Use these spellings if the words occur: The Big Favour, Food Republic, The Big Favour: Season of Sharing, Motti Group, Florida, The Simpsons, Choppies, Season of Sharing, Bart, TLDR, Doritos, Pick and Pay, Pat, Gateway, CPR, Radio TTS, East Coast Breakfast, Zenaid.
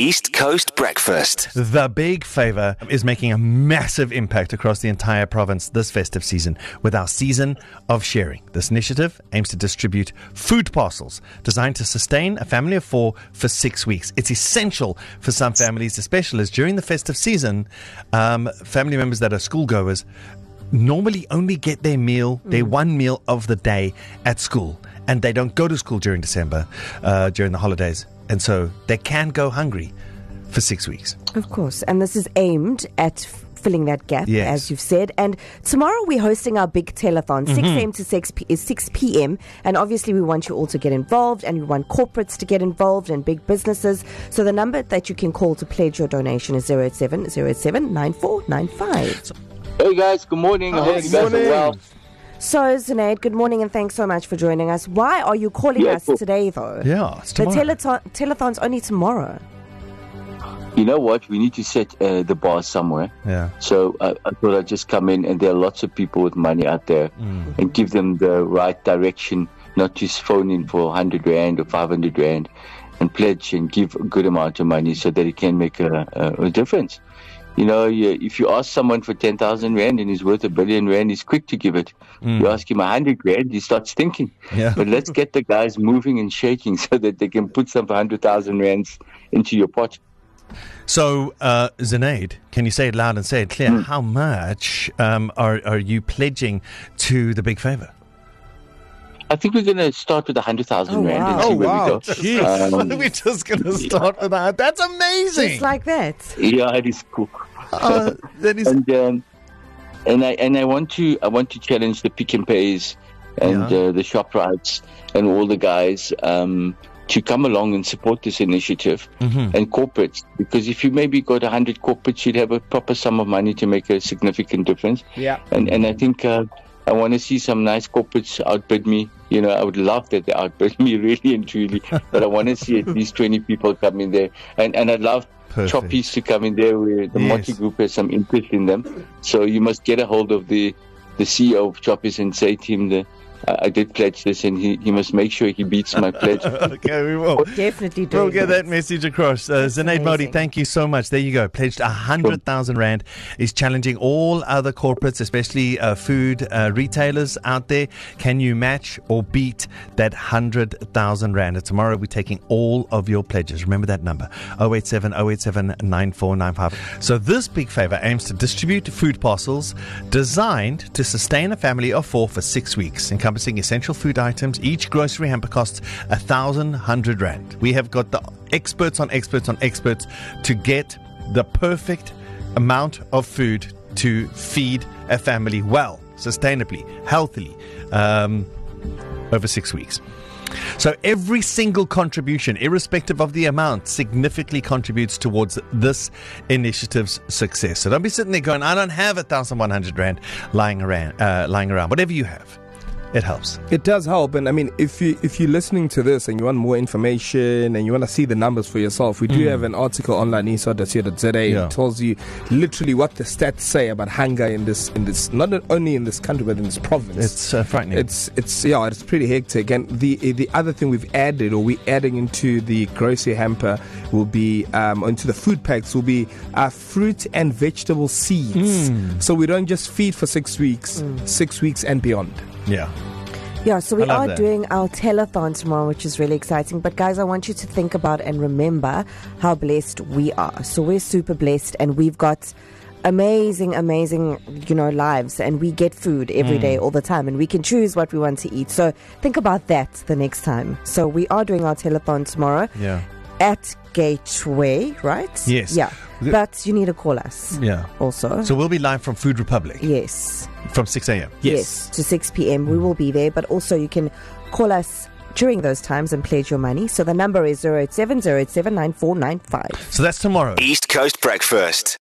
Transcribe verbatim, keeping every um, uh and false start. East Coast Breakfast. The Big Favour is making a massive impact across the entire province this festive season with our Season of Sharing. This initiative aims to distribute food parcels designed to sustain a family of four for six weeks. It's essential for some families, especially as during the festive season, um, family members that are schoolgoers normally only get their meal, their one meal of the day at school. And they don't go to school during December, uh, during the holidays. And so they can go hungry for six weeks. Of course. And this is aimed at f- filling that gap, yes, as you've said. And tomorrow we're hosting our big telethon, mm-hmm. six a.m. to six p.m. And obviously we want you all to get involved, and we want corporates to get involved and big businesses. So the number that you can call to pledge your donation is zero eight seven, zero eight seven, nine four nine five. Hey guys, good morning. Oh, I hope you guys are well. So, Zenaid, good morning and thanks so much for joining us. Why are you calling yeah, us cool. today, though? Yeah, it's tomorrow. The telethon, telethon's only tomorrow. You know what? We need to set uh, the bar somewhere. Yeah. So uh, I thought I'd just come in, and there are lots of people with money out there, mm. and give them the right direction, not just phone in for one hundred rand or five hundred rand and pledge and give a good amount of money so that it can make a, a, a difference. You know, you, if you ask someone for ten thousand rand and he's worth a billion rand, he's quick to give it. Mm. You ask him one hundred rand, he starts thinking. Yeah. But let's get the guys moving and shaking so that they can put some one hundred thousand rands into your pot. So, uh, Zenaid, can you say it loud and say it clear? Mm. How much um, are, are you pledging to the Big Favour? I think we're going to start with one hundred thousand oh, rand wow. and see oh, where wow. we go. Jeez. Um, we're just going to start yeah. with that. That's amazing. Just like that. Yeah, it is cool. Uh, that is... and, um, and I and I want to I want to challenge the Pick and Pays and yeah. uh, the Shop Rites and all the guys um, to come along and support this initiative, mm-hmm. and corporates, because if you maybe got one hundred corporates, you'd have a proper sum of money to make a significant difference. Yeah. And and I think uh, I want to see some nice corporates outbid me. You know, I would love that they outbid me, really and truly. But I want to see at least twenty people come in there. And and I'd love Perfect. Choppies to come in there, where the yes. Motti Group has some interest in them. So you must get a hold of the, the C E O of Choppies and say to him, the, I, I did pledge this, and he, he must make sure he beats my pledge. Okay, we will. Definitely do. We'll get that message across. Uh, Zenaid Mody, thank you so much. There you go. Pledged one hundred thousand rand. Is challenging all other corporates, especially uh, food uh, retailers out there. Can you match or beat that one hundred thousand rand? And tomorrow we're taking all of your pledges. Remember that number, zero eight seven, zero eight seven, nine four nine five. So this Big Favour aims to distribute food parcels designed to sustain a family of four for six weeks. And encompassing essential food items, each grocery hamper costs a thousand hundred rand. We have got the experts on experts on experts to get the perfect amount of food to feed a family well, sustainably, healthily, um, over six weeks. So every single contribution, irrespective of the amount, significantly contributes towards this initiative's success. So don't be sitting there going, I don't have a thousand one hundred rand lying around, uh, lying around. Whatever you have. It helps. It does help. And I mean, if you, if you're listening to this and you want more information and you want to see the numbers for yourself, we do mm. have an article online, e s o dot co dot z a. Yeah. It tells you literally what the stats say about hunger in this, in this, not only in this country, but in this province. It's uh, frightening. It's, it's, yeah, it's pretty hectic. And the, the other thing we've added, or we're adding into the grocery hamper, will be, um, into the food packs, will be our fruit and vegetable seeds. Mm. So we don't just feed for six weeks, mm. six weeks and beyond. Yeah. Yeah, so we are that. doing our telethon tomorrow, which is really exciting. But guys, I want you to think about and remember how blessed we are. So we're super blessed, and we've got amazing, amazing, you know, lives, and we get food every mm. day, all the time, and we can choose what we want to eat. So think about that the next time. So we are doing our telethon tomorrow. Yeah. At Gateway, right? Yes. Yeah. But you need to call us. Yeah. Also. So we'll be live from Food Republic. Yes. From six a.m. Yes. yes. To six p.m. We will be there. But also you can call us during those times and pledge your money. So the number is zero eight seven, zero eight seven, nine four nine five. So that's tomorrow. East Coast Breakfast.